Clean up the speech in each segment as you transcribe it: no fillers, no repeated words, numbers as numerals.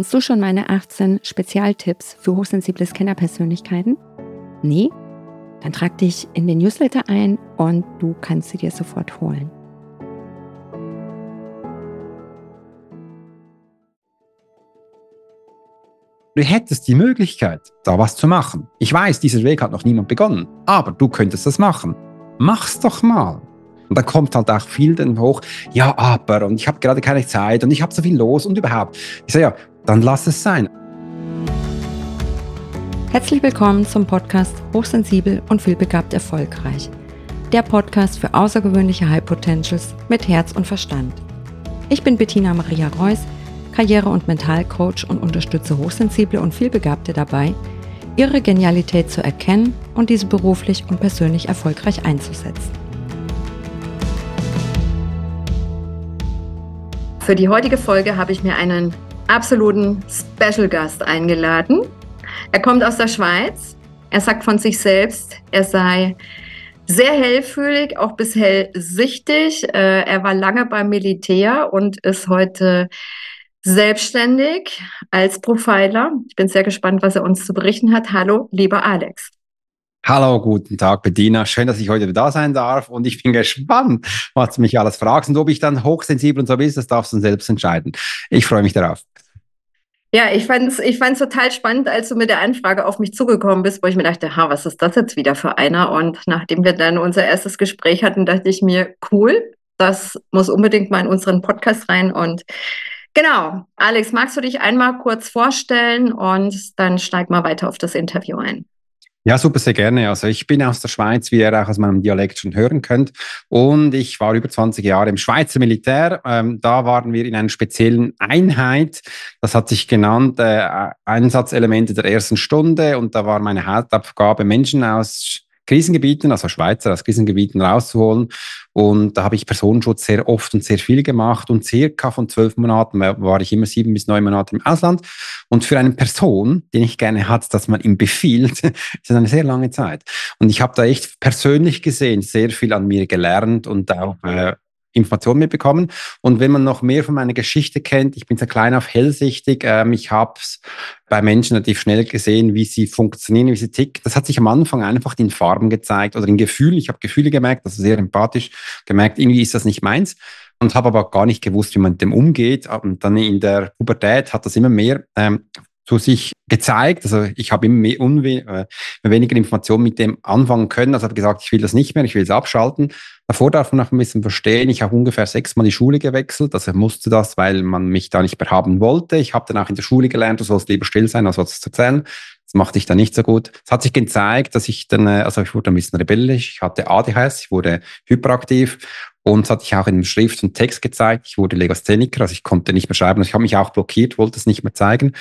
Kennst du schon meine 18 Spezialtipps für hochsensible Scannerpersönlichkeiten? Nee? Dann trag dich in den Newsletter ein und du kannst sie dir sofort holen. Du hättest die Möglichkeit, da was zu machen. Ich weiß, dieser Weg hat noch niemand begonnen, aber du könntest das machen. Mach's doch mal. Und da kommt halt auch viel dann hoch, ja, aber, und ich habe gerade keine Zeit und ich habe so viel los und überhaupt. Ich sage ja, dann lass es sein. Herzlich willkommen zum Podcast Hochsensibel und vielbegabt erfolgreich. Der Podcast für außergewöhnliche High Potentials mit Herz und Verstand. Ich bin Bettina Maria Reuss, Karriere- und Mentalcoach und unterstütze Hochsensible und Vielbegabte dabei, ihre Genialität zu erkennen und diese beruflich und persönlich erfolgreich einzusetzen. Für die heutige Folge habe ich mir einen absoluten Special-Gast eingeladen. Er kommt aus der Schweiz. Er sagt von sich selbst, er sei sehr hellfühlig, auch bis hellsichtig. Er war lange beim Militär und ist heute selbstständig als Profiler. Ich bin sehr gespannt, was er uns zu berichten hat. Hallo, lieber Alex. Hallo, guten Tag, Bettina. Schön, dass ich heute da sein darf und ich bin gespannt, was du mich alles fragst und ob ich dann hochsensibel und so bin, das darfst du selbst entscheiden. Ich freue mich darauf. Ja, ich fand's total spannend, als du mit der Anfrage auf mich zugekommen bist, wo ich mir dachte, was ist das jetzt wieder für einer? Und nachdem wir dann unser erstes Gespräch hatten, dachte ich mir, cool, das muss unbedingt mal in unseren Podcast rein. Und genau, Alex, magst du dich einmal kurz vorstellen und dann steig mal weiter auf das Interview ein. Ja, super, sehr gerne. Also ich bin aus der Schweiz, wie ihr auch aus meinem Dialekt schon hören könnt. Und ich war über 20 Jahre im Schweizer Militär. Da waren wir in einer speziellen Einheit. Das hat sich genannt Einsatzelemente der ersten Stunde. Und da war meine Hauptabgabe, Menschen aus Krisengebieten, also Schweizer aus Krisengebieten rauszuholen. Und da habe ich Personenschutz sehr oft und sehr viel gemacht. Und circa von 12 Monaten war ich immer 7 bis 9 Monate im Ausland. Und für eine Person, die nicht gerne hat, dass man ihm befiehlt, ist das eine sehr lange Zeit. Und ich habe da echt persönlich gesehen sehr viel an mir gelernt und auch Informationen mitbekommen. Und wenn man noch mehr von meiner Geschichte kennt, ich bin sehr klein auf hellsichtig, ich habe es bei Menschen relativ schnell gesehen, wie sie funktionieren, wie sie ticken. Das hat sich am Anfang einfach in Farben gezeigt oder in Gefühlen. Ich habe Gefühle gemerkt, also sehr empathisch gemerkt, irgendwie ist das nicht meins. Und habe aber gar nicht gewusst, wie man mit dem umgeht. Und dann in der Pubertät hat das immer mehr zu sich gezeigt. Also ich habe immer mehr weniger Informationen mit dem anfangen können. Also habe gesagt, ich will das nicht mehr, ich will es abschalten. Davor darf man noch ein bisschen verstehen, ich habe ungefähr 6-mal die Schule gewechselt. Also ich musste das, weil man mich da nicht mehr haben wollte. Ich habe dann auch in der Schule gelernt, du sollst lieber still sein, als was zu erzählen. Das machte ich dann nicht so gut. Es hat sich gezeigt, dass ich dann, also ich wurde ein bisschen rebellisch, ich hatte ADHS, ich wurde hyperaktiv. Und das hatte ich auch in Schrift und Text gezeigt. Ich wurde Legastheniker, also ich konnte nicht mehr schreiben. Ich habe mich auch blockiert, wollte es nicht mehr zeigen.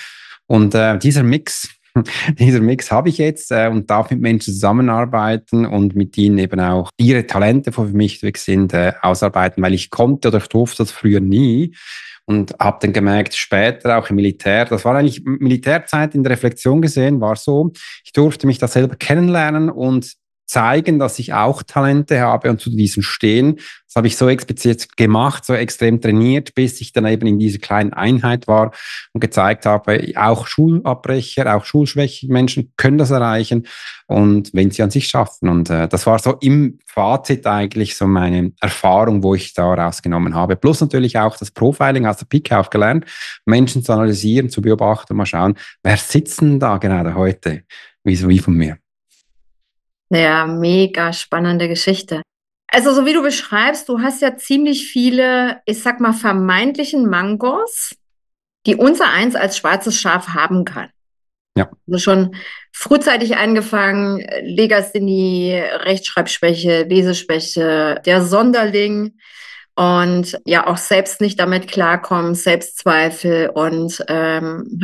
Und dieser Mix habe ich jetzt und darf mit Menschen zusammenarbeiten und mit ihnen eben auch ihre Talente, die für mich wichtig sind, ausarbeiten, weil ich konnte oder ich durfte das früher nie. Und habe dann gemerkt, später auch im Militär, das war eigentlich Militärzeit in der Reflexion gesehen, war so, ich durfte mich da selber kennenlernen und zeigen, dass ich auch Talente habe und zu diesen stehen. Das habe ich so explizit gemacht, so extrem trainiert, bis ich dann eben in dieser kleinen Einheit war und gezeigt habe, auch Schulabbrecher, auch schulschwächige Menschen können das erreichen und wenn sie an sich schaffen. Und das war so im Fazit eigentlich so meine Erfahrung, wo ich da rausgenommen habe. Plus natürlich auch das Profiling aus der Pike auf gelernt, Menschen zu analysieren, zu beobachten, mal schauen, wer sitzt denn da gerade heute, wie von mir. Ja, mega spannende Geschichte. Also so wie du beschreibst, du hast ja ziemlich viele, ich sag mal, vermeintlichen Mangos, die unser Eins als schwarzes Schaf haben kann. Ja. Also schon frühzeitig angefangen, Legasthenie, Rechtschreibschwäche, Leseschwäche, der Sonderling und ja auch selbst nicht damit klarkommen, Selbstzweifel und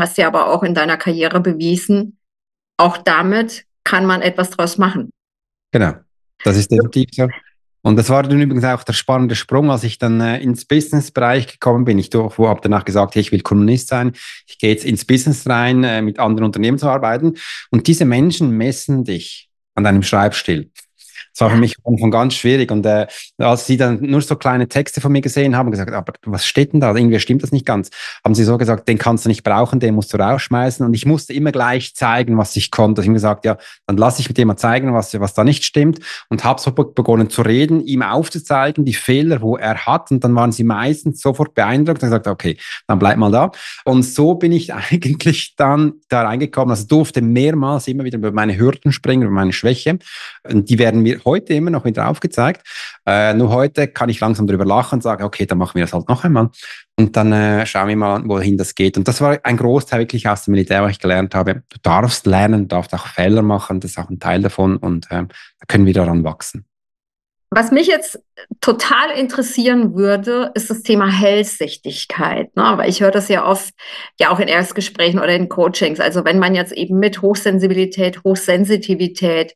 hast ja aber auch in deiner Karriere bewiesen, auch damit kann man etwas draus machen. Genau, das ist definitiv so. Und das war dann übrigens auch der spannende Sprung, als ich dann ins Business-Bereich gekommen bin. Ich habe danach gesagt, hey, ich will Kolumnist sein, ich gehe jetzt ins Business rein, mit anderen Unternehmen zu arbeiten. Und diese Menschen messen dich an deinem Schreibstil. Das war für mich am Anfang ganz schwierig. Und als sie dann nur so kleine Texte von mir gesehen haben, gesagt, aber was steht denn da? Irgendwie stimmt das nicht ganz. Haben sie so gesagt, den kannst du nicht brauchen, den musst du rausschmeißen. Und ich musste immer gleich zeigen, was ich konnte. Ich habe gesagt, ja, dann lasse ich mit dem mal zeigen, was da nicht stimmt. Und habe so begonnen zu reden, ihm aufzuzeigen, die Fehler, wo er hat. Und dann waren sie meistens sofort beeindruckt und gesagt, okay, dann bleib mal da. Und so bin ich eigentlich dann da reingekommen. Also durfte mehrmals immer wieder über meine Hürden springen, über meine Schwäche. Und die werden mir heute immer noch wieder aufgezeigt. Nur heute kann ich langsam darüber lachen und sagen, okay, dann machen wir das halt noch einmal. Und dann schauen wir mal an, wohin das geht. Und das war ein Großteil wirklich aus dem Militär, was ich gelernt habe. Du darfst lernen, du darfst auch Fehler machen, das ist auch ein Teil davon. Und da können wir daran wachsen. Was mich jetzt total interessieren würde, ist das Thema Hellsichtigkeit, ne? Weil ich höre das ja oft, ja auch in Erstgesprächen oder in Coachings. Also wenn man jetzt eben mit Hochsensibilität, Hochsensitivität,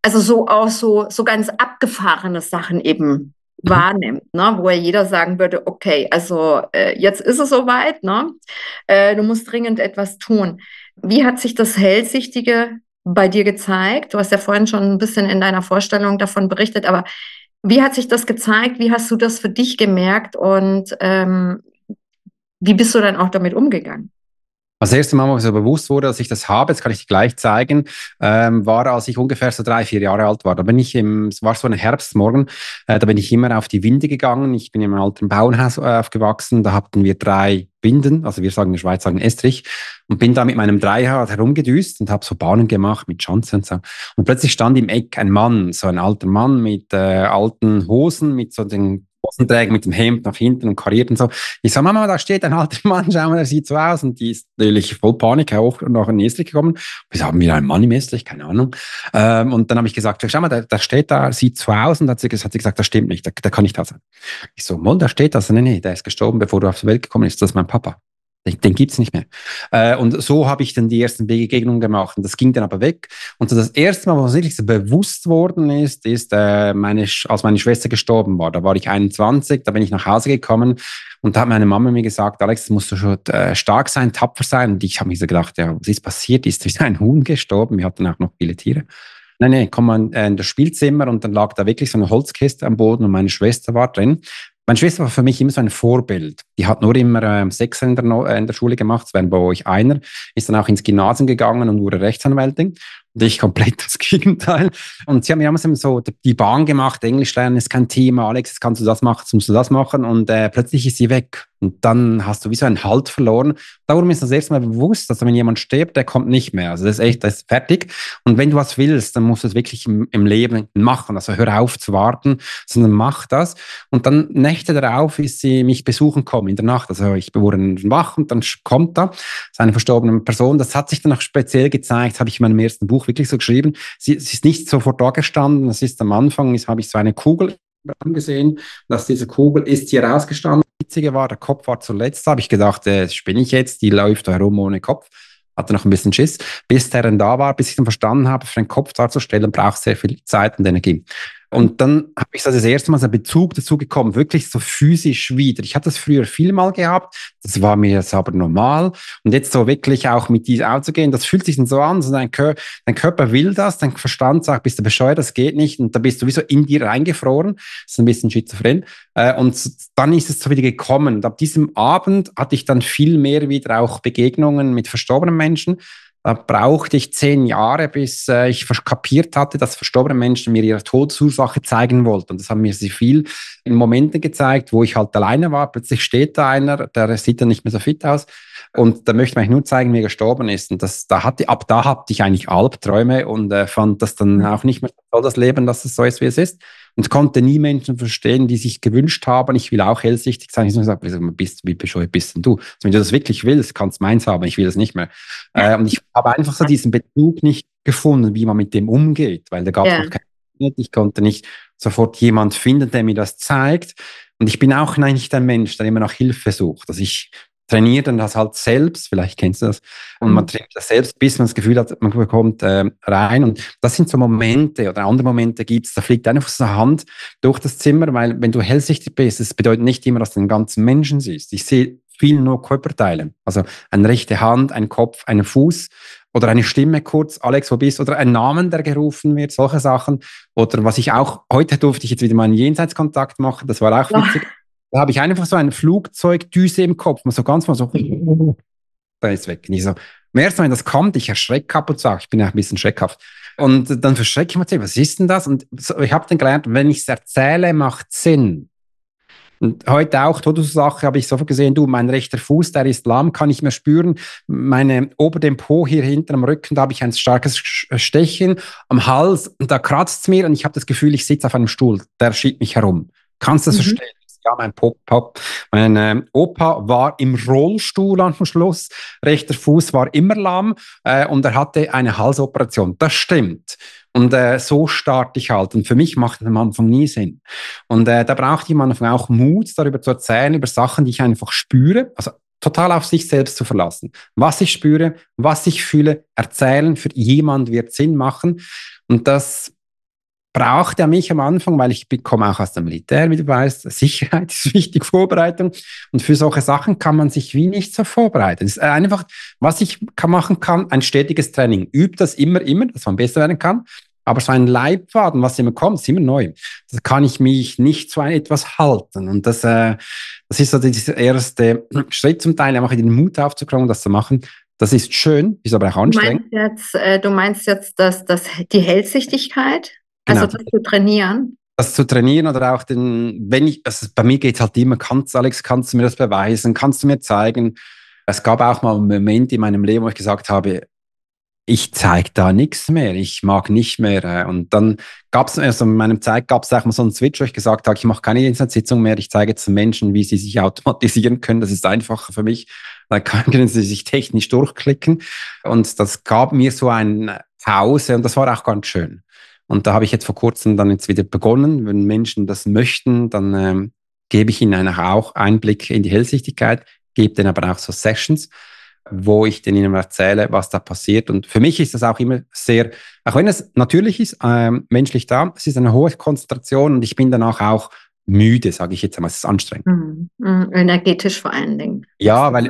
also so auch so ganz abgefahrene Sachen eben wahrnimmt, ne? Wo ja jeder sagen würde, okay, also jetzt ist es soweit, ne? Du musst dringend etwas tun. Wie hat sich das Hellsichtige bei dir gezeigt? Du hast ja vorhin schon ein bisschen in deiner Vorstellung davon berichtet, aber wie hat sich das gezeigt? Wie hast du das für dich gemerkt und wie bist du dann auch damit umgegangen? Das erste Mal, wo mir so bewusst wurde, dass ich das habe, jetzt kann ich dir gleich zeigen, war, als ich ungefähr so 3-4 Jahre alt war. Da bin ich es war so ein Herbstmorgen, da bin ich immer auf die Winde gegangen. Ich bin in einem alten Bauernhaus aufgewachsen, da hatten wir 3 Winden, also wir sagen in der Schweiz sagen Estrich, und bin da mit meinem Dreirad herumgedüst und habe so Bahnen gemacht mit Schanzen und so. Und plötzlich stand im Eck ein Mann, so ein alter Mann mit alten Hosen, mit so den Hosenträger mit dem Hemd nach hinten und kariert und so. Ich sage, Mama, da steht ein alter Mann, schau mal, der sieht so aus. Und die ist natürlich voll Panik hoch und nach in Estrich gekommen. Wir haben wieder einen Mann im Estrich, keine Ahnung. Und dann habe ich gesagt, schau mal, da steht da, sieht so aus. Und dann hat sie gesagt, das stimmt nicht, der kann nicht da sein. Ich so, Mann, da steht das. Nee, der ist gestorben, bevor du auf die Welt gekommen bist. Das ist mein Papa. Den gibt's nicht mehr. Und so habe ich dann die ersten Begegnungen gemacht. Und das ging dann aber weg. Und so das erste Mal, was wirklich so bewusst worden ist, als meine Schwester gestorben war. Da war ich 21, da bin ich nach Hause gekommen. Und da hat meine Mama mir gesagt, Alex, musst du schon stark sein, tapfer sein. Und ich habe mir so gedacht, ja, was ist passiert? Ist wieder ein Huhn gestorben? Wir hatten auch noch viele Tiere. Nein, komm mal in das Spielzimmer. Und dann lag da wirklich so eine Holzkiste am Boden und meine Schwester war drin. Meine Schwester war für mich immer so ein Vorbild. Die hat nur immer Sechser in der Schule gemacht, das wäre bei euch einer. Ist dann auch ins Gymnasium gegangen und wurde Rechtsanwältin. Und ich komplett das Gegenteil. Und sie haben mir damals so die Bahn gemacht, Englisch lernen ist kein Thema, Alex, jetzt kannst du das machen, jetzt musst du das machen. Und plötzlich ist sie weg. Und dann hast du wie so einen Halt verloren. Da wurde mir das erste Mal bewusst, dass wenn jemand stirbt, der kommt nicht mehr. Also das ist echt, das ist fertig. Und wenn du was willst, dann musst du es wirklich im Leben machen. Also hör auf zu warten, sondern mach das. Und dann Nächte darauf ist sie mich besuchen gekommen in der Nacht. Also ich wurde wach und dann kommt da eine verstorbene Person. Das hat sich dann auch speziell gezeigt, habe ich in meinem ersten Buch wirklich so geschrieben. Sie ist nicht sofort da gestanden. Das ist am Anfang, habe ich so eine Kugel angesehen, dass diese Kugel ist hier rausgestanden. Witzige war, der Kopf war zuletzt, da habe ich gedacht, das spinne ich jetzt, die läuft da herum ohne Kopf. Hatte noch ein bisschen Schiss, bis der dann da war, bis ich dann verstanden habe, für den Kopf darzustellen, braucht sehr viel Zeit und Energie. Und dann habe ich das erste Mal so einen Bezug dazu gekommen, wirklich so physisch wieder. Ich hatte das früher viel mal gehabt, das war mir jetzt aber normal. Und jetzt so wirklich auch mit diesem auszugehen, das fühlt sich dann so an, so dein Körper will das, dein Verstand sagt, bist du bescheuert, das geht nicht. Und da bist du wie so in dir reingefroren, das ist ein bisschen schizophren. Und dann ist es so wieder gekommen. Und ab diesem Abend hatte ich dann viel mehr wieder auch Begegnungen mit verstorbenen Menschen. Da brauchte ich 10 Jahre, bis ich kapiert hatte, dass verstorbene Menschen mir ihre Todesursache zeigen wollten. Und das haben mir sehr viel in Momenten gezeigt, wo ich halt alleine war. Plötzlich steht da einer, der sieht dann nicht mehr so fit aus. Und da möchte man nur zeigen, wie er gestorben ist. Und ab da hatte ich eigentlich Albträume und fand das dann auch nicht mehr toll, das Leben, dass es so ist, wie es ist. Und konnte nie Menschen verstehen, die sich gewünscht haben, ich will auch hellsichtig sein. Ich habe gesagt, wie bescheuert bist denn du? Also wenn du das wirklich willst, kannst du meins haben, ich will das nicht mehr. Und ich habe einfach so diesen Bezug nicht gefunden, wie man mit dem umgeht, weil da gab es noch kein Internet. Ich konnte nicht sofort jemand finden, der mir das zeigt. Und ich bin auch nicht ein Mensch, der immer nach Hilfe sucht. Also ich trainiere dann das halt selbst, vielleicht kennst du das, und man trainiert das selbst, bis man das Gefühl hat, man bekommt rein. Und das sind so Momente oder andere Momente gibt es, da fliegt einfach so eine Hand durch das Zimmer, weil wenn du hellsichtig bist, das bedeutet nicht immer, dass du den ganzen Menschen siehst. Ich sehe viel nur Körperteile, also eine rechte Hand, ein Kopf, einen Fuß. Oder eine Stimme kurz, Alex, wo bist du? Oder ein Name, der gerufen wird, solche Sachen. Oder was ich auch, heute durfte ich jetzt wieder mal einen Jenseitskontakt machen, das war auch witzig. Da habe ich einfach so eine Flugzeugdüse im Kopf, so ganz mal so, da ist weg. Und ich so, im ersten Mal, das kommt, ich erschrecke ab und zu, ich bin ja ein bisschen schreckhaft. Und dann verschrecke ich mich, was ist denn das? Und so, ich habe dann gelernt, wenn ich es erzähle, macht es Sinn. Und heute auch, Todessache habe ich sofort gesehen, du, mein rechter Fuß, der ist lahm, kann ich mehr spüren. Meine ober dem Po hier hinten am Rücken, da habe ich ein starkes Stechen. Am Hals, da kratzt es mir und ich habe das Gefühl, ich sitze auf einem Stuhl. Der schiebt mich herum. Kannst du das verstehen? Ja, mein Opa war im Rollstuhl am Schluss, rechter Fuß war immer lahm und er hatte eine Halsoperation. Das stimmt. Und so starte ich halt. Und für mich macht es am Anfang nie Sinn. Und da braucht ich am Anfang auch Mut, darüber zu erzählen, über Sachen, die ich einfach spüre. Also total auf sich selbst zu verlassen. Was ich spüre, was ich fühle, erzählen für jemand wird Sinn machen. Und das braucht er mich am Anfang, weil ich komme auch aus dem Militär, wie du weißt, Sicherheit ist wichtig, Vorbereitung. Und für solche Sachen kann man sich wie nicht so vorbereiten. Es ist einfach, was ich machen kann, ein stetiges Training. Übt das immer, dass man besser werden kann. Aber so ein Leitfaden, was immer kommt, ist immer neu. Da kann ich mich nicht zu etwas halten. Und das ist so dieser erste Schritt zum Teil, einfach den Mut aufzukriegen, das zu machen. Das ist schön, ist aber auch anstrengend. Du meinst jetzt dass die Hellsichtigkeit? Genau. Also das zu trainieren? Das zu trainieren oder auch bei mir geht es halt immer, Alex, kannst du mir das beweisen? Kannst du mir zeigen? Es gab auch mal einen Moment in meinem Leben, wo ich gesagt habe, ich zeige da nichts mehr, ich mag nicht mehr. Und dann gab es, also in meinem Zeit gab es auch mal so einen Switch, wo ich gesagt habe, ich mache keine Jenseitssitzung mehr, ich zeige jetzt den Menschen, wie sie sich automatisieren können, das ist einfacher für mich, da können sie sich technisch durchklicken. Und das gab mir so eine Pause und das war auch ganz schön. Und da habe ich jetzt vor kurzem dann jetzt wieder begonnen. Wenn Menschen das möchten, dann gebe ich ihnen auch Einblick in die Hellsichtigkeit, gebe denen aber auch so Sessions, wo ich ihnen erzähle, was da passiert. Und für mich ist das auch immer sehr, auch wenn es natürlich ist, menschlich da, es ist eine hohe Konzentration und ich bin danach auch müde, sage ich jetzt einmal, es ist anstrengend. Energetisch vor allen Dingen. Ja, weil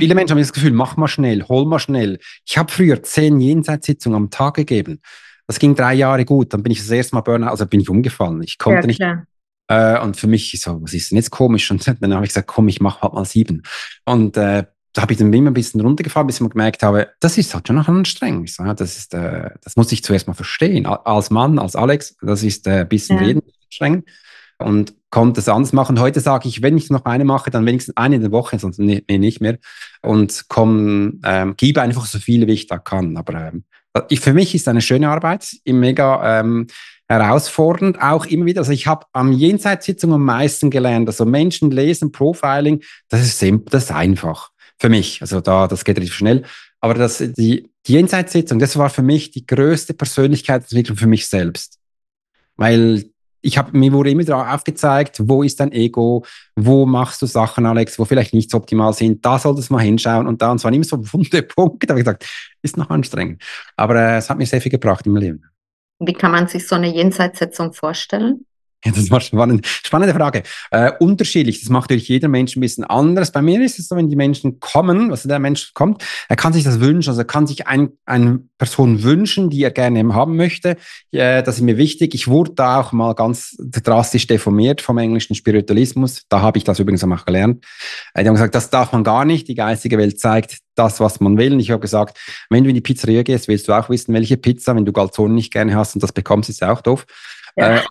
viele Menschen haben das Gefühl, mach mal schnell, hol mal schnell. Ich habe früher 10 Jenseitssitzungen am Tag gegeben. Das ging 3 Jahre gut, dann bin ich das erste Mal Burnout, also bin ich umgefallen. Ich konnte nicht. Und für mich so, was ist denn jetzt komisch? Und dann habe ich gesagt, komm, ich mache halt mal 7. Und da habe ich dann immer ein bisschen runtergefahren, bis ich gemerkt habe, das ist halt schon noch anstrengend. Das muss ich zuerst mal verstehen. Als Mann, als Alex, das ist ein bisschen reden anstrengend. Und konnte es anders machen. Heute sage ich, wenn ich noch eine mache, dann wenigstens eine in der Woche, sonst nicht mehr. Und gebe einfach so viel, wie ich da kann. Aber für mich ist es eine schöne Arbeit, mega herausfordernd, auch immer wieder. Also ich habe am Jenseitssitzung am meisten gelernt. Also Menschen lesen, Profiling, das ist simpel, das ist einfach für mich. Also das geht relativ schnell. Aber die Jenseitssitzung, das war für mich die größte Persönlichkeitsentwicklung für mich selbst. Weil mir wurde immer darauf aufgezeigt, wo ist dein Ego, wo machst du Sachen, Alex, wo vielleicht nicht so optimal sind, da solltest du mal hinschauen und es waren immer so wunde Punkte, da habe ich gesagt, ist noch anstrengend. Aber es hat mir sehr viel gebracht im Leben. Wie kann man sich so eine Jenseitssitzung vorstellen? Ja, das war eine spannende Frage. Unterschiedlich, das macht natürlich jeder Mensch ein bisschen anders. Bei mir ist es so, wenn die Menschen kommen, also der Mensch kommt, er kann sich das wünschen, also er kann sich eine Person wünschen, die er gerne haben möchte. Das ist mir wichtig. Ich wurde da auch mal ganz drastisch deformiert vom englischen Spiritualismus. Da habe ich das übrigens auch gelernt. Die haben gesagt, das darf man gar nicht. Die geistige Welt zeigt das, was man will. Und ich habe gesagt, wenn du in die Pizzeria gehst, willst du auch wissen, welche Pizza, wenn du Galzone nicht gerne hast und das bekommst, ist ja auch doof. Ja.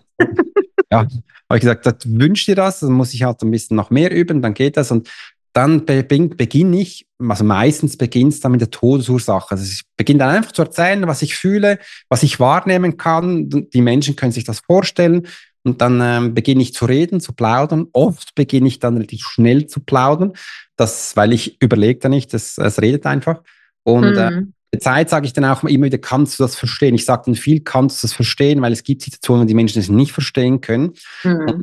Ja, habe ich gesagt, das wünscht dir das, dann muss ich halt ein bisschen noch mehr üben, dann geht das und dann beginne ich, also meistens beginnt es dann mit der Todesursache. Also ich beginne dann einfach zu erzählen, was ich fühle, was ich wahrnehmen kann, die Menschen können sich das vorstellen und dann beginne ich zu reden, zu plaudern, oft beginne ich dann relativ schnell zu plaudern, weil ich überlege da nicht, es redet einfach und Zeit sage ich dann auch immer wieder, kannst du das verstehen? Ich sage dann viel, kannst du das verstehen, weil es gibt Situationen, wo die Menschen es nicht verstehen können. Und,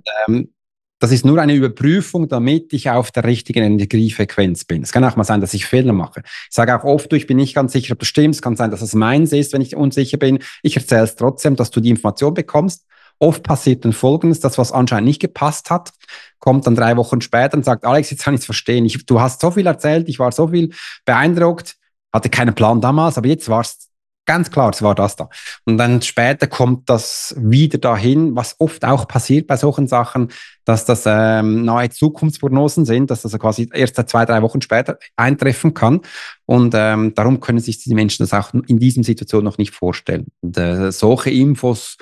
das ist nur eine Überprüfung, damit ich auf der richtigen Energiefrequenz bin. Es kann auch mal sein, dass ich Fehler mache. Ich sage auch oft, ich bin nicht ganz sicher, ob das stimmt. Es kann sein, dass es meins ist, wenn ich unsicher bin. Ich erzähle es trotzdem, dass du die Information bekommst. Oft passiert dann Folgendes, das, was anscheinend nicht gepasst hat, kommt dann 3 Wochen später und sagt, Alex, jetzt kann ich es verstehen. Du hast so viel erzählt, ich war so viel beeindruckt. Hatte keinen Plan damals, aber jetzt war es ganz klar, es war das da. Und dann später kommt das wieder dahin, was oft auch passiert bei solchen Sachen, dass das nahe Zukunftsprognosen sind, dass das quasi erst 2-3 Wochen später eintreffen kann. Und darum können sich die Menschen das auch in diesen Situationen noch nicht vorstellen. Und, solche Infos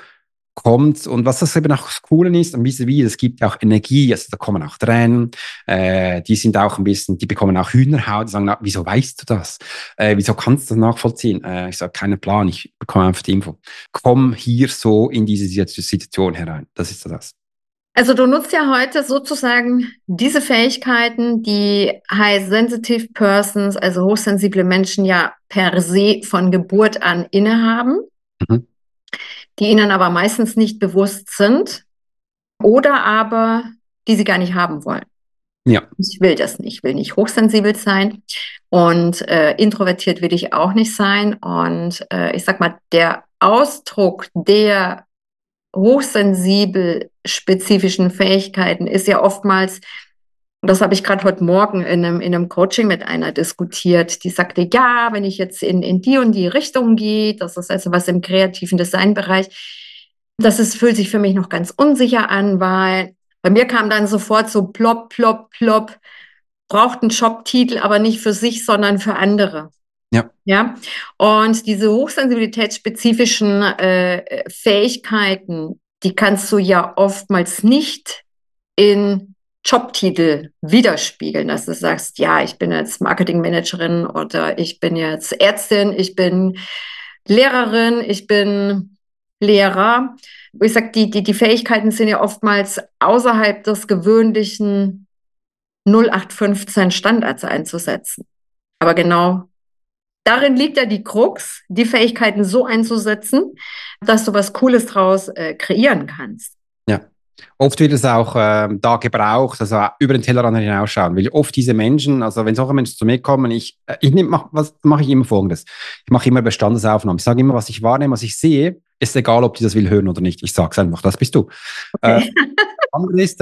kommt. Und was das eben auch das Coole ist, und vis-à-vis, es gibt auch Energie, also da kommen auch Tränen, die sind auch ein bisschen, die bekommen auch Hühnerhaut, die sagen, na, wieso weißt du das? Wieso kannst du das nachvollziehen? Ich sage, keinen Plan, ich bekomme einfach die Info. Komm hier so in diese Situation herein. Das ist das. Also du nutzt ja heute sozusagen diese Fähigkeiten, die High-Sensitive Persons, also hochsensible Menschen ja per se von Geburt an innehaben. Mhm. Die ihnen aber meistens nicht bewusst sind oder aber die sie gar nicht haben wollen. Ja. Ich will das nicht, ich will nicht hochsensibel sein und introvertiert will ich auch nicht sein. Und ich sag mal, der Ausdruck der hochsensibel spezifischen Fähigkeiten ist ja oftmals, und das habe ich gerade heute Morgen in einem Coaching mit einer diskutiert, die sagte, ja, wenn ich jetzt in die und die Richtung gehe, das ist also was im kreativen Designbereich, fühlt sich für mich noch ganz unsicher an, weil bei mir kam dann sofort so plopp, braucht einen Jobtitel, aber nicht für sich, sondern für andere. Ja. Und diese hochsensibilitätsspezifischen Fähigkeiten, die kannst du ja oftmals nicht in Jobtitel widerspiegeln, dass du sagst, ja, ich bin jetzt Marketingmanagerin oder ich bin jetzt Ärztin, ich bin Lehrerin, ich bin Lehrer. Ich sage, die Fähigkeiten sind ja oftmals außerhalb des gewöhnlichen 0815 Standards einzusetzen. Aber genau darin liegt ja die Krux, die Fähigkeiten so einzusetzen, dass du was Cooles draus kreieren kannst. Oft wird es auch da gebraucht, also über den Tellerrand hinausschauen, weil oft diese Menschen, also wenn solche Menschen zu mir kommen, mache ich immer Folgendes. Ich mache immer Bestandesaufnahmen. Ich sage immer, was ich wahrnehme, was ich sehe, ist egal, ob die das will hören oder nicht. Ich sage es einfach, das bist du. Okay. Ist,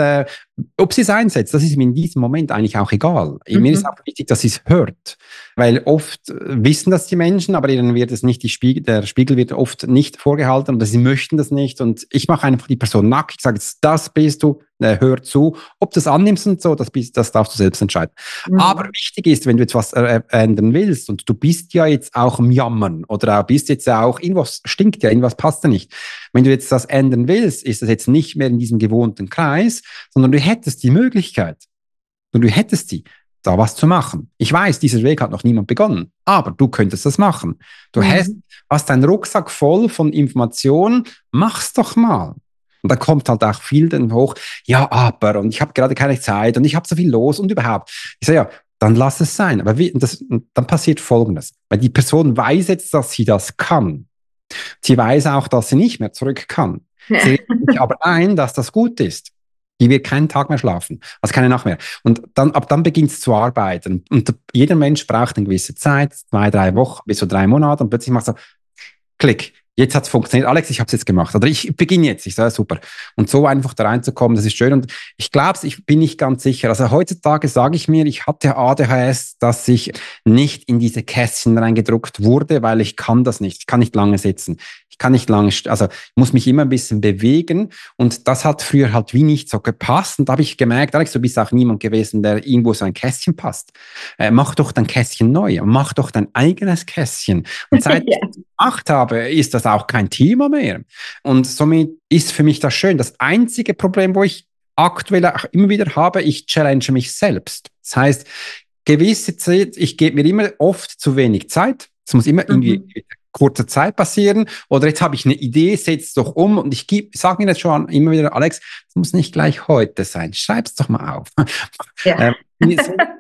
ob sie es einsetzt, das ist mir in diesem Moment eigentlich auch egal. Mhm. Mir ist auch wichtig, dass sie es hört, weil oft wissen das die Menschen, aber ihnen wird es nicht, der Spiegel wird oft nicht vorgehalten oder sie möchten das nicht und ich mache einfach die Person nackig, sage jetzt, das bist du, hör zu, ob du es annimmst und so, das darfst du selbst entscheiden. Mhm. Aber wichtig ist, wenn du jetzt was ändern willst und du bist ja jetzt auch im Jammern oder bist jetzt auch, irgendwas stinkt ja, irgendwas passt ja nicht. Wenn du jetzt das ändern willst, ist das jetzt nicht mehr in diesem gewohnten Kreis, sondern du hättest die Möglichkeit, da was zu machen. Ich weiß, dieser Weg hat noch niemand begonnen, aber du könntest das machen. Du hast deinen Rucksack voll von Informationen, mach's doch mal. Und da kommt halt auch viel dann hoch, ja, aber, und ich habe gerade keine Zeit und ich habe so viel los und überhaupt. Ich sage, ja, dann lass es sein. Aber dann passiert Folgendes. Weil die Person weiß jetzt, dass sie das kann. Sie weiß auch, dass sie nicht mehr zurück kann. Ja. Sie redet sich aber ein, dass das gut ist. Die wird keinen Tag mehr schlafen, also keine Nacht mehr. Und dann, ab dann beginnt es zu arbeiten. Und jeder Mensch braucht eine gewisse Zeit, 2-3 Wochen bis zu 3 Monate und plötzlich macht so, Klick. Jetzt hat es funktioniert. Alex, ich habe es jetzt gemacht. Oder ich beginne jetzt. Ich sage, super. Und so einfach da reinzukommen, das ist schön. Und ich glaube, ich bin nicht ganz sicher. Also heutzutage sage ich mir, ich hatte ADHS, dass ich nicht in diese Kästchen reingedruckt wurde, weil ich kann das nicht. Ich kann nicht lange sitzen. Ich kann nicht lange, also ich muss mich immer ein bisschen bewegen. Und das hat früher halt wie nicht so gepasst. Und da habe ich gemerkt, Alex, du bist auch niemand gewesen, der irgendwo so ein Kästchen passt. Mach doch dein Kästchen neu. Mach doch dein eigenes Kästchen. Und seit ich das gemacht habe, ist das auch kein Thema mehr. Und somit ist für mich das schön. Das einzige Problem, wo ich aktuell auch immer wieder habe, ich challenge mich selbst. Das heißt, gewisse Zeit, ich gebe mir immer oft zu wenig Zeit. Es muss immer irgendwie kurze Zeit passieren. Oder jetzt habe ich eine Idee, setz doch um. Und ich sage mir jetzt schon immer wieder, Alex, es muss nicht gleich heute sein. Schreib's doch mal auf. Ja.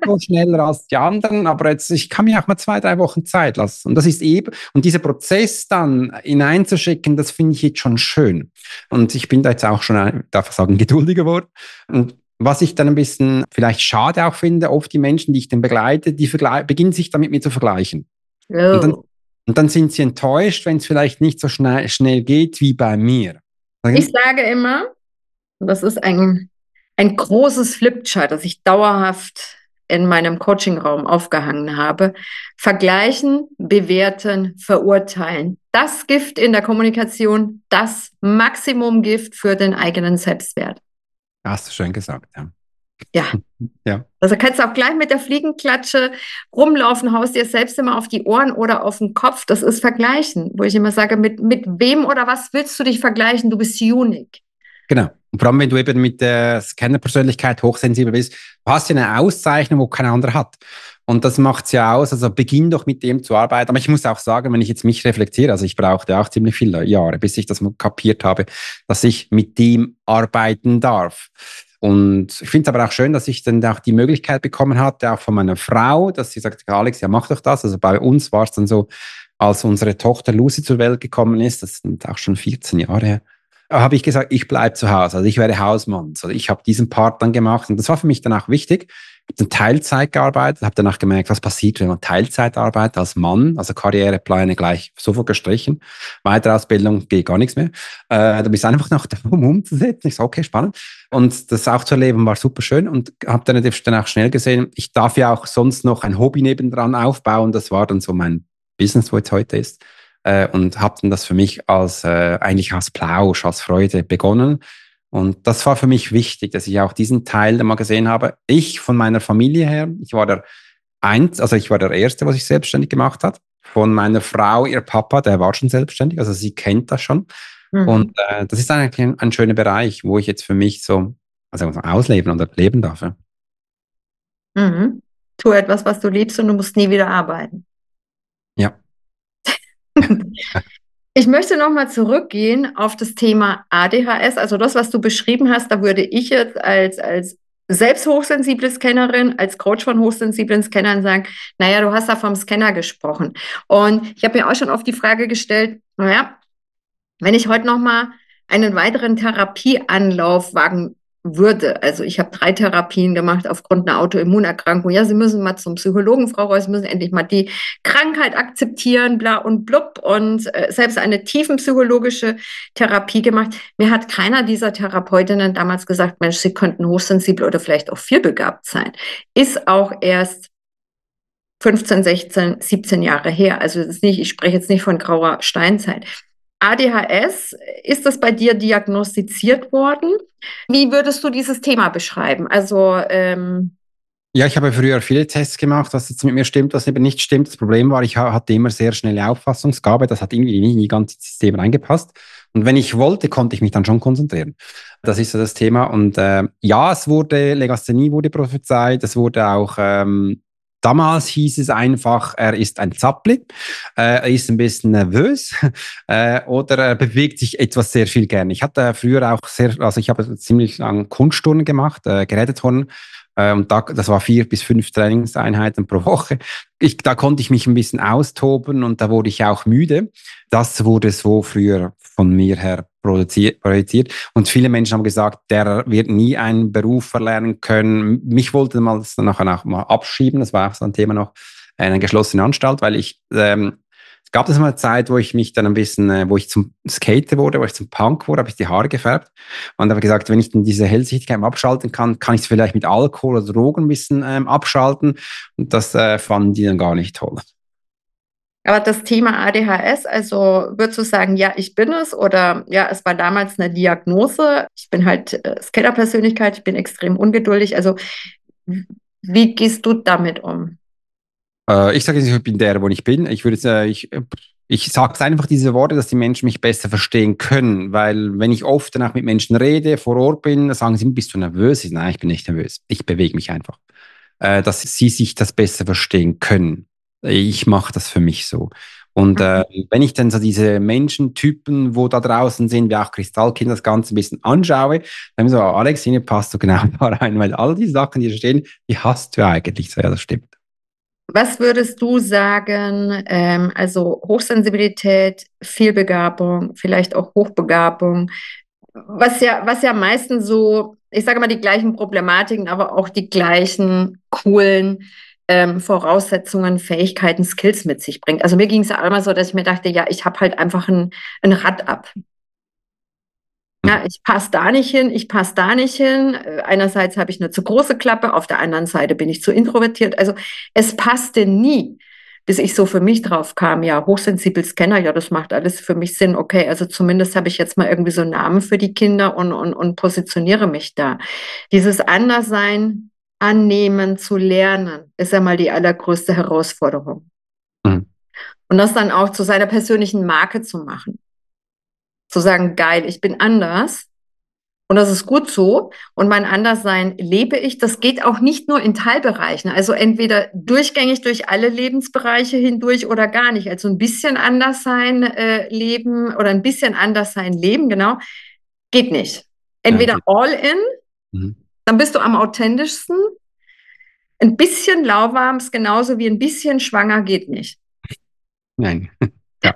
So schneller als die anderen, aber jetzt, ich kann mir auch mal 2-3 Wochen Zeit lassen. Und das ist eben, und dieser Prozess dann hineinzuschicken, das finde ich jetzt schon schön. Und ich bin da jetzt auch schon, darf ich sagen, geduldiger geworden. Und was ich dann ein bisschen vielleicht schade auch finde, oft die Menschen, die ich dann begleite, die beginnen sich dann mit mir zu vergleichen. Oh. Und dann sind sie enttäuscht, wenn es vielleicht nicht so schnell geht wie bei mir. Ich sage immer, das ist ein großes Flipchart, das ich dauerhaft in meinem Coachingraum aufgehangen habe. Vergleichen, bewerten, verurteilen. Das Gift in der Kommunikation, das Maximumgift für den eigenen Selbstwert. Hast du schön gesagt, ja. Ja. Ja. Also kannst du auch gleich mit der Fliegenklatsche rumlaufen, haust dir selbst immer auf die Ohren oder auf den Kopf. Das ist Vergleichen, wo ich immer sage, mit wem oder was willst du dich vergleichen? Du bist unique. Genau. Und vor allem, wenn du eben mit der Scanner-Persönlichkeit hochsensibel bist, du hast ja eine Auszeichnung, wo kein anderer hat. Und das macht es ja aus. Also beginn doch mit dem zu arbeiten. Aber ich muss auch sagen, wenn ich jetzt mich reflektiere, also ich brauchte auch ziemlich viele Jahre, bis ich das kapiert habe, dass ich mit dem arbeiten darf. Und ich finde es aber auch schön, dass ich dann auch die Möglichkeit bekommen hatte, auch von meiner Frau, dass sie sagt, Alex, ja mach doch das. Also bei uns war es dann so, als unsere Tochter Lucy zur Welt gekommen ist, das sind auch schon 14 Jahre her, habe ich gesagt, ich bleibe zu Hause, also ich werde Hausmann. Also ich habe diesen Part dann gemacht und das war für mich dann auch wichtig. Ich habe dann Teilzeit gearbeitet, habe danach gemerkt, was passiert, wenn man Teilzeit arbeitet als Mann, also Karrierepläne gleich sofort gestrichen, Weiterausbildung geht gar nichts mehr. Da bist du einfach noch darum umzusetzen. Ich so, okay, spannend. Und das auch zu erleben war super schön und habe dann auch schnell gesehen, ich darf ja auch sonst noch ein Hobby nebendran aufbauen. Das war dann so mein Business, wo es heute ist. Und habe dann das für mich als Plausch, als Freude begonnen. Und das war für mich wichtig, dass ich auch diesen Teil dann mal gesehen habe. Ich von meiner Familie her, ich war der Erste, was ich selbstständig gemacht hat. Von meiner Frau, ihr Papa, der war schon selbstständig, also sie kennt das schon. Mhm. Und das ist eigentlich ein schöner Bereich, wo ich jetzt für mich so ausleben oder leben darf. Ja. Mhm. Tu etwas, was du liebst und du musst nie wieder arbeiten. Ja. Ich möchte nochmal zurückgehen auf das Thema ADHS, also das, was du beschrieben hast, da würde ich jetzt als selbst hochsensible Scannerin, als Coach von hochsensiblen Scannern sagen, naja, du hast da vom Scanner gesprochen. Und ich habe mir auch schon oft die Frage gestellt, naja, wenn ich heute nochmal einen weiteren Therapieanlauf wagen würde. Also ich habe 3 Therapien gemacht aufgrund einer Autoimmunerkrankung. Ja, Sie müssen mal zum Psychologen, Frau Reuss, müssen endlich mal die Krankheit akzeptieren, bla und blub. Und selbst eine tiefenpsychologische Therapie gemacht. Mir hat keiner dieser Therapeutinnen damals gesagt, Mensch, Sie könnten hochsensibel oder vielleicht auch vielbegabt sein. Ist auch erst 15, 16, 17 Jahre her. Also das ist nicht, ich spreche jetzt nicht von grauer Steinzeit. ADHS, ist das bei dir diagnostiziert worden? Wie würdest du dieses Thema beschreiben? Ja, ich habe früher viele Tests gemacht, was jetzt mit mir stimmt, was eben nicht stimmt. Das Problem war, ich hatte immer sehr schnelle Auffassungsgabe. Das hat irgendwie nicht in die ganze System reingepasst. Und wenn ich wollte, konnte ich mich dann schon konzentrieren. Das ist so das Thema. Und Legasthenie wurde prophezeit. Es wurde auch... damals hieß es einfach, er ist ein Zappli, er ist ein bisschen nervös oder er bewegt sich etwas sehr viel gerne. Ich hatte früher auch ich habe ziemlich lange Kunstturnen gemacht, Geräteturnen. Und das war 4 bis 5 Trainingseinheiten pro Woche. Da konnte ich mich ein bisschen austoben und da wurde ich auch müde. Das wurde so früher von mir her projiziert. Und viele Menschen haben gesagt, der wird nie einen Beruf verlernen können. Mich wollte man das nachher auch mal abschieben. Das war auch so ein Thema noch, eine geschlossene Anstalt, weil es gab das mal eine Zeit, wo ich mich dann ein bisschen, wo ich zum Skater wurde, wo ich zum Punk wurde, habe ich die Haare gefärbt und habe gesagt, wenn ich dann diese Hellsichtigkeit abschalten kann, kann ich es vielleicht mit Alkohol oder Drogen ein bisschen abschalten und das fanden die dann gar nicht toll. Aber das Thema ADHS, also würdest du sagen, ja, ich bin es oder ja, es war damals eine Diagnose, ich bin halt Skater-Persönlichkeit, ich bin extrem ungeduldig, also wie gehst du damit um? Ich sage jetzt, ich bin der, wo ich bin. Ich sage einfach diese Worte, dass die Menschen mich besser verstehen können, weil wenn ich oft danach mit Menschen rede, vor Ort bin, sagen sie, bist du nervös? Nein, ich bin nicht nervös. Ich bewege mich einfach. Dass sie sich das besser verstehen können. Ich mache das für mich so. Und wenn ich dann so diese Menschentypen, wo da draußen sind, wie auch Kristallkinder, das Ganze ein bisschen anschaue, dann so, Alex, hier passt du genau da rein, weil all die Sachen, die da stehen, die hast du eigentlich. So, ja, das stimmt. Was würdest du sagen, also Hochsensibilität, Vielbegabung, vielleicht auch Hochbegabung, was ja meistens so, ich sage mal die gleichen Problematiken, aber auch die gleichen coolen Voraussetzungen, Fähigkeiten, Skills mit sich bringt. Also mir ging es ja immer so, dass ich mir dachte, ja, ich habe halt einfach ein Rad ab. Ja, ich passe da nicht hin. Einerseits habe ich eine zu große Klappe, auf der anderen Seite bin ich zu introvertiert. Also es passte nie, bis ich so für mich drauf kam, ja, hochsensibel Scanner, ja, das macht alles für mich Sinn. Okay, also zumindest habe ich jetzt mal irgendwie so einen Namen für die Kinder und positioniere mich da. Dieses Anderssein annehmen zu lernen, ist ja mal die allergrößte Herausforderung. Mhm. Und das dann auch zu seiner persönlichen Marke zu machen. Zu sagen, geil, ich bin anders und das ist gut so und mein Anderssein lebe ich. Das geht auch nicht nur in Teilbereichen, also entweder durchgängig durch alle Lebensbereiche hindurch oder gar nicht. Also ein bisschen Anderssein leben oder ein bisschen Anderssein leben, genau, geht nicht. Entweder all in, dann bist du am authentischsten, ein bisschen lauwarms genauso wie ein bisschen schwanger geht nicht. Nein. Ja.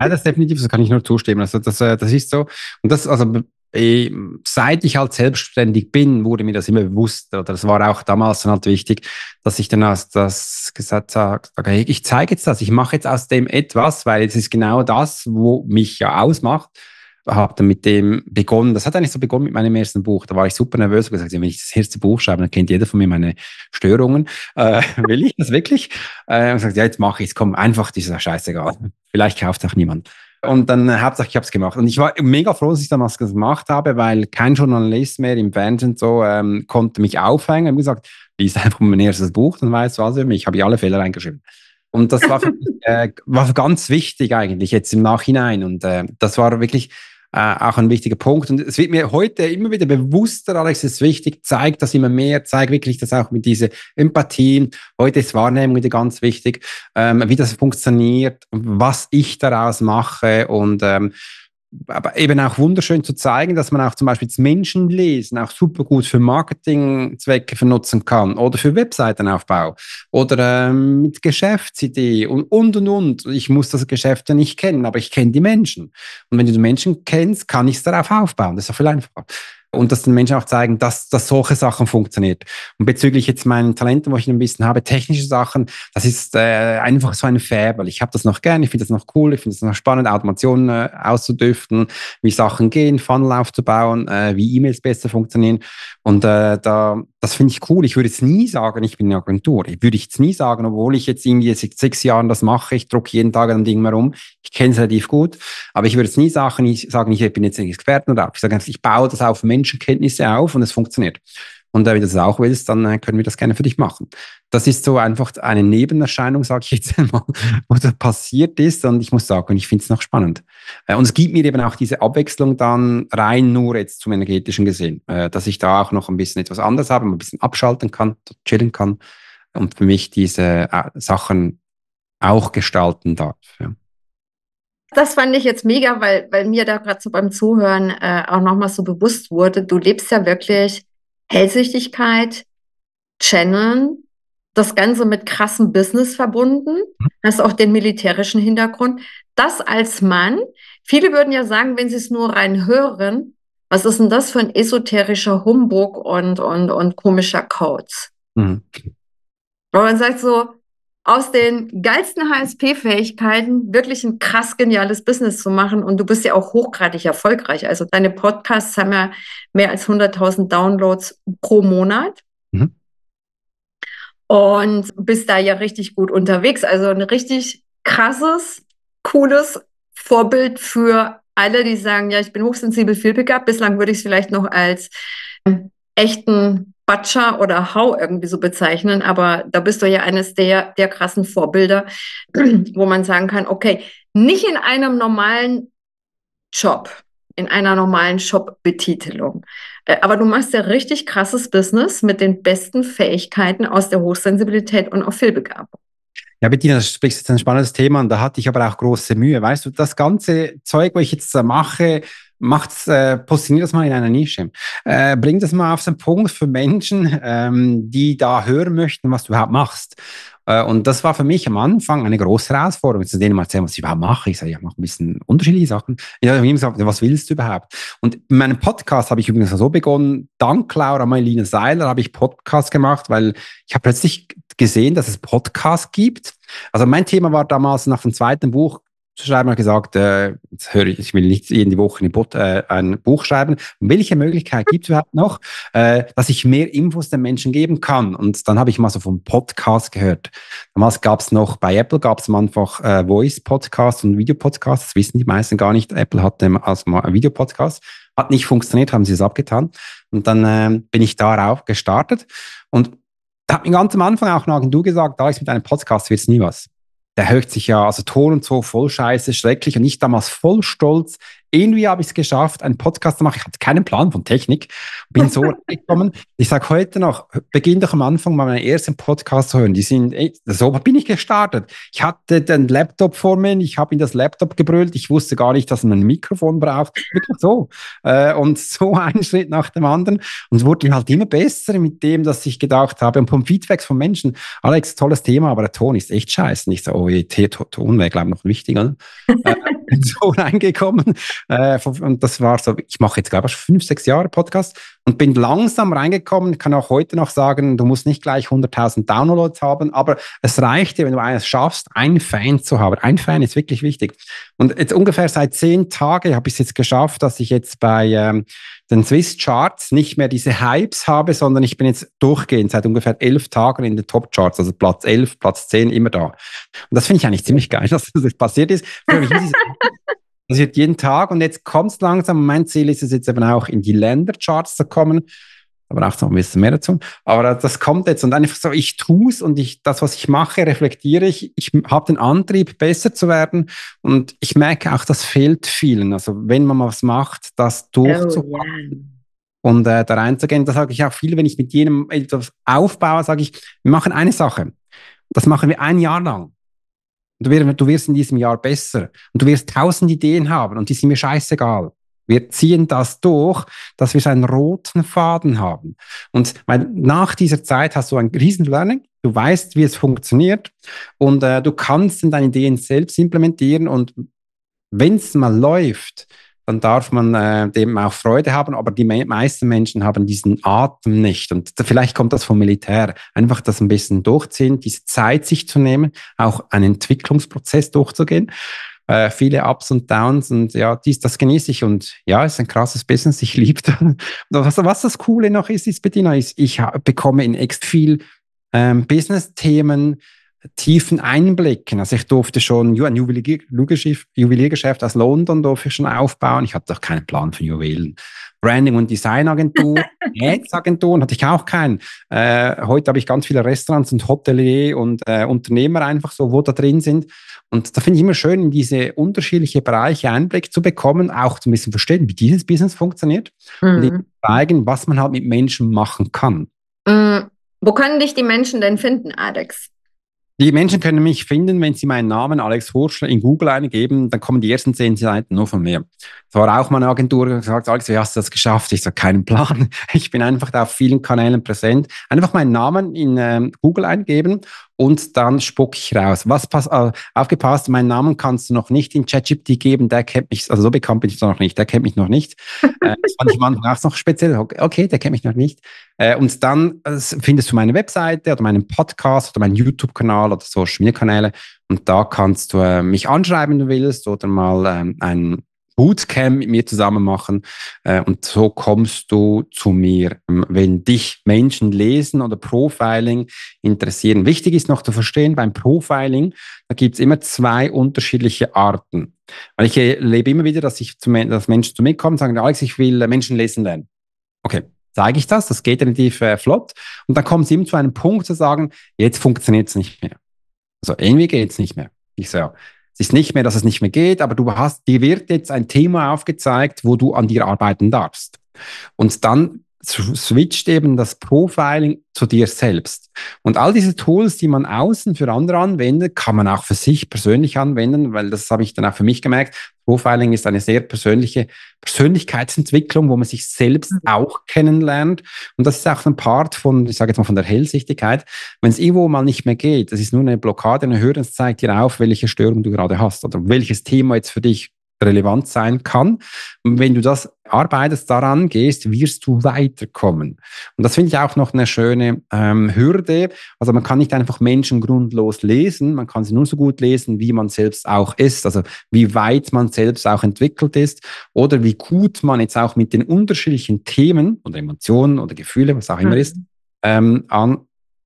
Ja, das definitiv, das kann ich nur zustimmen. Also das ist so. Und das, also seit ich halt selbstständig bin, wurde mir das immer bewusst, oder das war auch damals dann halt wichtig, dass ich dann aus das gesagt habe, okay, ich zeige jetzt das, ich mache jetzt aus dem etwas, weil es ist genau das, wo mich ja ausmacht. Habe dann mit dem begonnen, das hat eigentlich so begonnen mit meinem ersten Buch, da war ich super nervös und gesagt, wenn ich das erste Buch schreibe, dann kennt jeder von mir meine Störungen, will ich das wirklich? Und gesagt, ja, jetzt mache ich es, komm, einfach, das ist scheißegal, vielleicht kauft es auch niemand. Und dann Hauptsache, ich habe es gemacht. Und ich war mega froh, dass ich damals gemacht habe, weil kein Journalist mehr im Fernsehen so konnte mich aufhängen. Ich habe gesagt, lies einfach mein erstes Buch, dann weißt du was über mich, habe ich alle Fehler reingeschrieben. Und das war, für mich, war ganz wichtig eigentlich, jetzt im Nachhinein. Und das war wirklich... auch ein wichtiger Punkt. Und es wird mir heute immer wieder bewusster, Alex, es ist wichtig, zeigt das immer mehr, zeigt wirklich das auch mit dieser Empathie. Heute ist Wahrnehmung wieder ganz wichtig, wie das funktioniert, was ich daraus mache und aber eben auch wunderschön zu zeigen, dass man auch zum Beispiel das Menschenlesen auch super gut für Marketingzwecke vernutzen kann oder für Webseitenaufbau oder mit Geschäftsidee und. Ich muss das Geschäft ja nicht kennen, aber ich kenne die Menschen. Und wenn du die Menschen kennst, kann ich es darauf aufbauen. Das ist doch viel einfacher. Und dass den Menschen auch zeigen, dass solche Sachen funktioniert. Und bezüglich jetzt meinen Talenten, wo ich ein bisschen habe, technische Sachen, das ist einfach so ein Faible. Ich habe das noch gern, ich finde das noch cool, ich finde es noch spannend, Automationen auszudüften, wie Sachen gehen, Funnel aufzubauen, wie E-Mails besser funktionieren. Und das finde ich cool. Ich würde jetzt nie sagen, ich bin eine Agentur. Obwohl ich jetzt irgendwie seit 6 Jahren das mache, ich drucke jeden Tag ein Ding mal rum. Ich kenne es relativ gut. Aber ich würde jetzt nie sagen, ich bin jetzt ein Experten oder ich sage einfach, ich baue das auf Menschenkenntnisse auf und es funktioniert. Und wenn du das auch willst, dann können wir das gerne für dich machen. Das ist so einfach eine Nebenerscheinung, sage ich jetzt einmal, wo das passiert ist. Und ich muss sagen, ich finde es noch spannend. Und es gibt mir eben auch diese Abwechslung dann rein nur jetzt zum energetischen gesehen, dass ich da auch noch ein bisschen etwas anderes habe, ein bisschen abschalten kann, chillen kann und für mich diese Sachen auch gestalten darf. Ja. Das fand ich jetzt mega, weil mir da gerade so beim Zuhören auch nochmal so bewusst wurde, du lebst ja wirklich Hellsichtigkeit, Channeln, das Ganze mit krassem Business verbunden, hast auch den militärischen Hintergrund. Das als Mann, viele würden ja sagen, wenn sie es nur rein hören, was ist denn das für ein esoterischer Humbug und komischer Kauz? Mhm. Aber man sagt so, aus den geilsten HSP-Fähigkeiten wirklich ein krass geniales Business zu machen. Und du bist ja auch hochgradig erfolgreich. Also deine Podcasts haben ja mehr als 100.000 Downloads pro Monat. Mhm. Und bist da ja richtig gut unterwegs. Also ein richtig krasses, cooles Vorbild für alle, die sagen, ja, ich bin hochsensibel, vielbegabt. Bislang würde ich es vielleicht noch als echten Batscher oder Hau irgendwie so bezeichnen, aber da bist du ja eines der krassen Vorbilder, wo man sagen kann, okay, nicht in einem normalen Job, in einer normalen Jobbetitelung, aber du machst ja richtig krasses Business mit den besten Fähigkeiten aus der Hochsensibilität und auch Fehlbegabung. Ja, Bettina, das sprichst jetzt ein spannendes Thema und da hatte ich aber auch große Mühe. Weißt du, das ganze Zeug, was ich jetzt mache, positioniert das mal in einer Nische. Bring das mal auf den Punkt für Menschen, die da hören möchten, was du überhaupt machst. Und das war für mich am Anfang eine große Herausforderung, zu denen mal erzählen, was ich überhaupt mache. Ich sage, ich mache ein bisschen unterschiedliche Sachen. Ich habe ihm gesagt, was willst du überhaupt? Und in meinem Podcast habe ich übrigens so begonnen, dank Laura Malina Seiler habe ich Podcast gemacht, weil ich habe plötzlich gesehen, dass es Podcasts gibt. Also mein Thema war damals nach dem zweiten Buch, einmal gesagt, ich will nicht jede Woche ein Buch schreiben. Welche Möglichkeit gibt es überhaupt noch, dass ich mehr Infos den Menschen geben kann? Und dann habe ich mal so vom Podcast gehört. Damals gab es noch, bei Apple gab es am Anfang Voice-Podcasts und Videopodcasts. Das wissen die meisten gar nicht. Apple hatte erstmal einen Videopodcast. Hat nicht funktioniert, haben sie es abgetan. Und dann bin ich darauf gestartet. Und da hat mir ganz am Anfang auch noch du gesagt, Alex, mit einem Podcast wird es nie was. Der hört sich ja, also Ton und so, voll scheiße, schrecklich. Und ich damals voll stolz. Irgendwie habe ich es geschafft, einen Podcast zu machen. Ich hatte keinen Plan von Technik. Bin so reingekommen. Ich sage heute noch, beginn doch am Anfang mal meinen ersten Podcast zu hören. Die sind, so bin ich gestartet. Ich hatte den Laptop vor mir, ich habe in das Laptop gebrüllt. Ich wusste gar nicht, dass man ein Mikrofon braucht. Wirklich so. Und so einen Schritt nach dem anderen. Und es wurde halt immer besser mit dem, dass ich gedacht habe. Und vom Feedback von Menschen, Alex, tolles Thema, aber der Ton ist echt scheiße. Nicht so, oh je, Ton wäre, glaube ich, noch wichtiger. Bin so reingekommen. Und das war so, ich mache jetzt, glaube ich, 5-6 Jahre Podcast und bin langsam reingekommen, kann auch heute noch sagen, du musst nicht gleich 100.000 Downloads haben, aber es reicht dir, wenn du eines schaffst, einen Fan zu haben. Ein Fan ist wirklich wichtig. Und jetzt ungefähr seit 10 Tagen habe ich es jetzt geschafft, dass ich jetzt bei den Swiss Charts nicht mehr diese Hypes habe, sondern ich bin jetzt durchgehend seit ungefähr 11 Tagen in den Top Charts, also Platz 11, Platz 10, immer da. Und das finde ich eigentlich ziemlich geil, dass das passiert ist. Für mich ist das wird jeden Tag und jetzt kommt es langsam. Mein Ziel ist es jetzt eben auch, in die Ländercharts zu kommen. Da braucht es noch ein bisschen mehr dazu. Aber das kommt jetzt und einfach so, ich tue es und das, was ich mache, reflektiere ich. Ich habe den Antrieb, besser zu werden und ich merke auch, das fehlt vielen. Also wenn man mal was macht, das durchzupacken. Und da reinzugehen, das sage ich auch viel, wenn ich mit jedem etwas aufbaue, sage ich, wir machen eine Sache. Das machen wir ein Jahr lang. Du wirst in diesem Jahr besser und du wirst 1000 Ideen haben und die sind mir scheißegal. Wir ziehen das durch, dass wir so einen roten Faden haben. Und weil nach dieser Zeit hast du ein Riesen-Learning, du weißt, wie es funktioniert und du kannst deine Ideen selbst implementieren und wenn es mal läuft, dann darf man dem auch Freude haben, aber die meisten Menschen haben diesen Atem nicht. Und vielleicht kommt das vom Militär. Einfach das ein bisschen durchziehen, diese Zeit sich zu nehmen, auch einen Entwicklungsprozess durchzugehen. Viele Ups und Downs und ja, das genieße ich. Und ja, ist ein krasses Business, ich liebe das. Was das Coole noch ist, Bettina, ist, ich bekomme in echt viel Business-Themen, tiefen Einblicken. Also ich durfte schon ein Juweliergeschäft aus London durfte ich schon aufbauen. Ich hatte doch keinen Plan für Juwelen. Branding- und Designagentur, Ads-Agenturen hatte ich auch keinen. Heute habe ich ganz viele Restaurants und Hotelier und Unternehmer einfach so, wo da drin sind. Und da finde ich immer schön, in diese unterschiedlichen Bereiche Einblick zu bekommen, auch zu ein bisschen verstehen, wie dieses Business funktioniert und ihnen zeigen, was man halt mit Menschen machen kann. Wo können dich die Menschen denn finden, Alex? Die Menschen können mich finden, wenn sie meinen Namen Alex Hurschler in Google eingeben, dann kommen die ersten 10 Seiten nur von mir. Da war auch meine Agentur gesagt, Alex, wie hast du das geschafft? Ich sage, keinen Plan. Ich bin einfach da auf vielen Kanälen präsent. Einfach meinen Namen in Google eingeben und dann spucke ich raus. Aufgepasst, meinen Namen kannst du noch nicht in ChatGPT geben, der kennt mich, also so bekannt bin ich noch nicht, der kennt mich noch nicht. Das fand ich am Anfang auch noch speziell. Okay, der kennt mich noch nicht. Und dann findest du meine Webseite oder meinen Podcast oder meinen YouTube-Kanal oder Social-Media-Kanäle und da kannst du mich anschreiben, wenn du willst oder mal ein Bootcamp mit mir zusammen machen und so kommst du zu mir, wenn dich Menschen lesen oder Profiling interessieren. Wichtig ist noch zu verstehen, beim Profiling, da gibt es immer 2 unterschiedliche Arten. Weil ich erlebe immer wieder, dass Menschen zu mir kommen und sagen, Alex, ich will Menschen lesen lernen. Okay. Zeige ich das, das geht relativ flott. Und dann kommen sie eben zu einem Punkt zu sagen, jetzt funktioniert es nicht mehr. Also irgendwie geht es nicht mehr. Ich sage, es ist nicht mehr, dass es nicht mehr geht, aber dir wird jetzt ein Thema aufgezeigt, wo du an dir arbeiten darfst. Und dann switcht eben das Profiling zu dir selbst. Und all diese Tools, die man außen für andere anwendet, kann man auch für sich persönlich anwenden, weil das habe ich dann auch für mich gemerkt. Profiling ist eine sehr persönliche Persönlichkeitsentwicklung, wo man sich selbst auch kennenlernt. Und das ist auch ein Part von, ich sage jetzt mal, von der Hellsichtigkeit. Wenn es irgendwo mal nicht mehr geht, das ist nur eine Blockade, eine Hürde, es zeigt dir auf, welche Störung du gerade hast oder welches Thema jetzt für dich relevant sein kann. Und wenn du das arbeitest, daran gehst, wirst du weiterkommen. Und das finde ich auch noch eine schöne Hürde. Also man kann nicht einfach Menschen grundlos lesen, man kann sie nur so gut lesen, wie man selbst auch ist, also wie weit man selbst auch entwickelt ist oder wie gut man jetzt auch mit den unterschiedlichen Themen oder Emotionen oder Gefühle, was auch immer ist,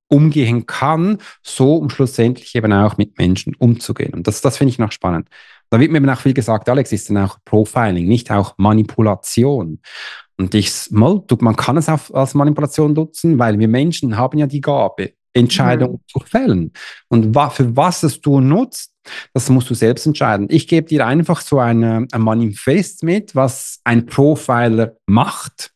umgehen kann, so um schlussendlich eben auch mit Menschen umzugehen. Und das finde ich noch spannend. Da wird mir eben auch viel gesagt, Alex, ist dann auch Profiling, nicht auch Manipulation. Und man kann es als Manipulation nutzen, weil wir Menschen haben ja die Gabe, Entscheidungen zu fällen. Und für was es du nutzt, das musst du selbst entscheiden. Ich gebe dir einfach so ein Manifest mit, was ein Profiler macht,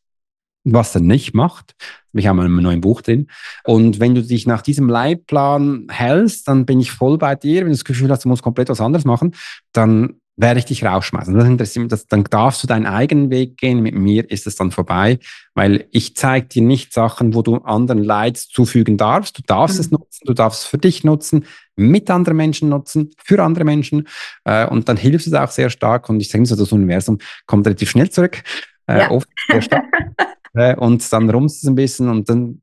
was er nicht macht. Ich habe in meinem neuen Buch drin. Und wenn du dich nach diesem Leitplan hältst, dann bin ich voll bei dir. Wenn du das Gefühl hast, du musst komplett was anderes machen, dann werde ich dich rausschmeißen. Das interessiert mich, dann darfst du deinen eigenen Weg gehen. Mit mir ist es dann vorbei, weil ich zeige dir nicht Sachen, wo du anderen Leid zufügen darfst. Du darfst es nutzen, du darfst es für dich nutzen, mit anderen Menschen nutzen, für andere Menschen. Und dann hilft es auch sehr stark. Und ich denke so, das Universum kommt relativ schnell zurück. Ja. Oft sehr stark. Und dann rumst es ein bisschen und dann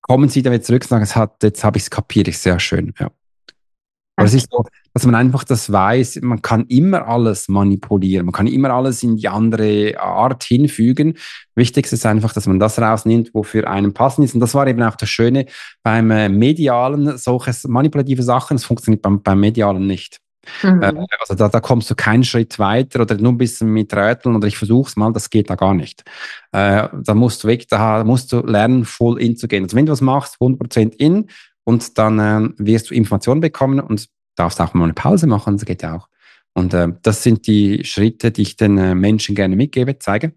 kommen sie wieder zurück und sagen, jetzt habe ich es kapiert, ist sehr schön. Ja. Aber es ist so, dass man einfach das weiß, man kann immer alles manipulieren, man kann immer alles in die andere Art hinfügen. Wichtig ist einfach, dass man das rausnimmt, wofür einem passend ist. Und das war eben auch das Schöne beim Medialen, solche manipulative Sachen, das funktioniert beim Medialen nicht. Also da kommst du keinen Schritt weiter oder nur ein bisschen mit Rätseln oder ich versuch's mal, das geht da gar nicht. Da musst du weg, da musst du lernen, voll in zu gehen. Also wenn du was machst, 100% in und dann wirst du Informationen bekommen und darfst auch mal eine Pause machen, das geht ja auch. Und das sind die Schritte, die ich den Menschen gerne mitgebe, zeige,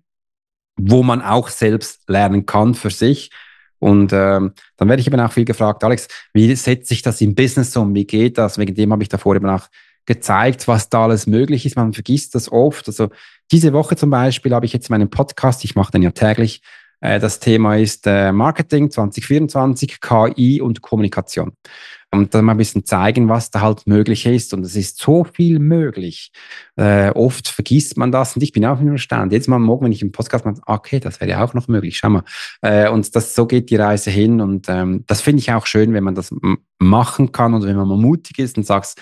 wo man auch selbst lernen kann für sich. Und dann werde ich eben auch viel gefragt, Alex, wie setze ich das im Business um, wie geht das? Wegen dem habe ich davor eben auch gezeigt, was da alles möglich ist. Man vergisst das oft. Also diese Woche zum Beispiel habe ich jetzt meinen Podcast, ich mache den ja täglich. Das Thema ist Marketing 2024, KI und Kommunikation. Und dann mal ein bisschen zeigen, was da halt möglich ist. Und es ist so viel möglich. Oft vergisst man das. Und ich bin auch im Stand. Jetzt mal morgen, wenn ich im Podcast mache, okay, das wäre ja auch noch möglich. Schau mal. Und so geht die Reise hin. Und das finde ich auch schön, wenn man das machen kann und wenn man mal mutig ist und sagst,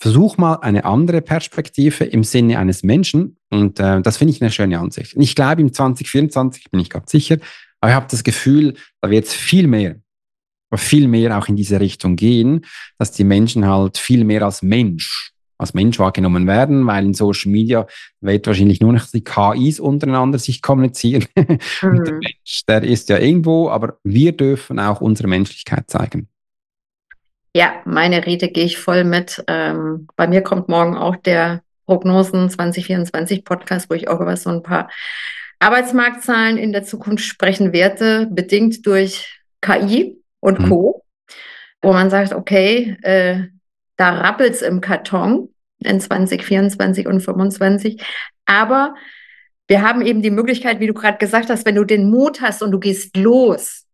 versuch mal eine andere Perspektive im Sinne eines Menschen. Und das finde ich eine schöne Ansicht. Und ich glaube, im 2024, bin ich ganz sicher, aber ich habe das Gefühl, da wird es viel mehr auch in diese Richtung gehen, dass die Menschen halt viel mehr als Mensch wahrgenommen werden, weil in Social Media wird wahrscheinlich nur noch die KIs untereinander sich kommunizieren. Und der Mensch, der ist ja irgendwo, aber wir dürfen auch unsere Menschlichkeit zeigen. Ja, meine Rede gehe ich voll mit. Bei mir kommt morgen auch der Prognosen 2024 Podcast, wo ich auch über so ein paar Arbeitsmarktzahlen in der Zukunft sprechen werde, bedingt durch KI und Co., wo man sagt, okay, da rappelt es im Karton in 2024 und 2025, aber wir haben eben die Möglichkeit, wie du gerade gesagt hast, wenn du den Mut hast und du gehst los,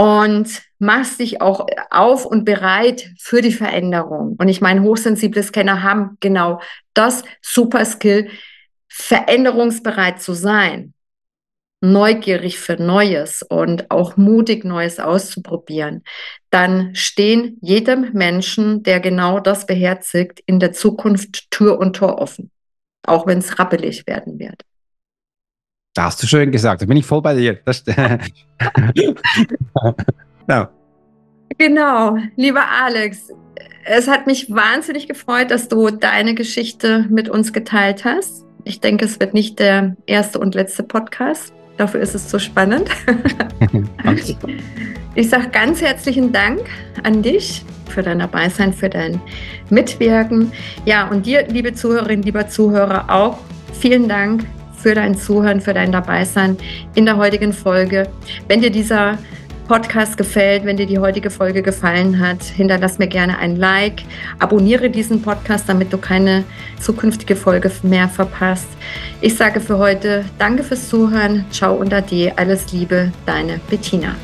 und machst dich auch auf und bereit für die Veränderung. Und ich meine, hochsensible Scanner haben genau das Super-Skill, veränderungsbereit zu sein, neugierig für Neues und auch mutig Neues auszuprobieren. Dann stehen jedem Menschen, der genau das beherzigt, in der Zukunft Tür und Tor offen, auch wenn es rappelig werden wird. Das hast du schön gesagt, da bin ich voll bei dir. No. Genau, lieber Alex, es hat mich wahnsinnig gefreut, dass du deine Geschichte mit uns geteilt hast. Ich denke, es wird nicht der erste und letzte Podcast. Dafür ist es so spannend. Ich sage ganz herzlichen Dank an dich für dein Dabeisein, für dein Mitwirken. Ja, und dir, liebe Zuhörerin, lieber Zuhörer, auch vielen Dank für dein Zuhören, für dein Dabeisein in der heutigen Folge. Wenn dir dieser Podcast gefällt, wenn dir die heutige Folge gefallen hat, hinterlass mir gerne ein Like, abonniere diesen Podcast, damit du keine zukünftige Folge mehr verpasst. Ich sage für heute Danke fürs Zuhören, ciao und ade, alles Liebe, deine Bettina.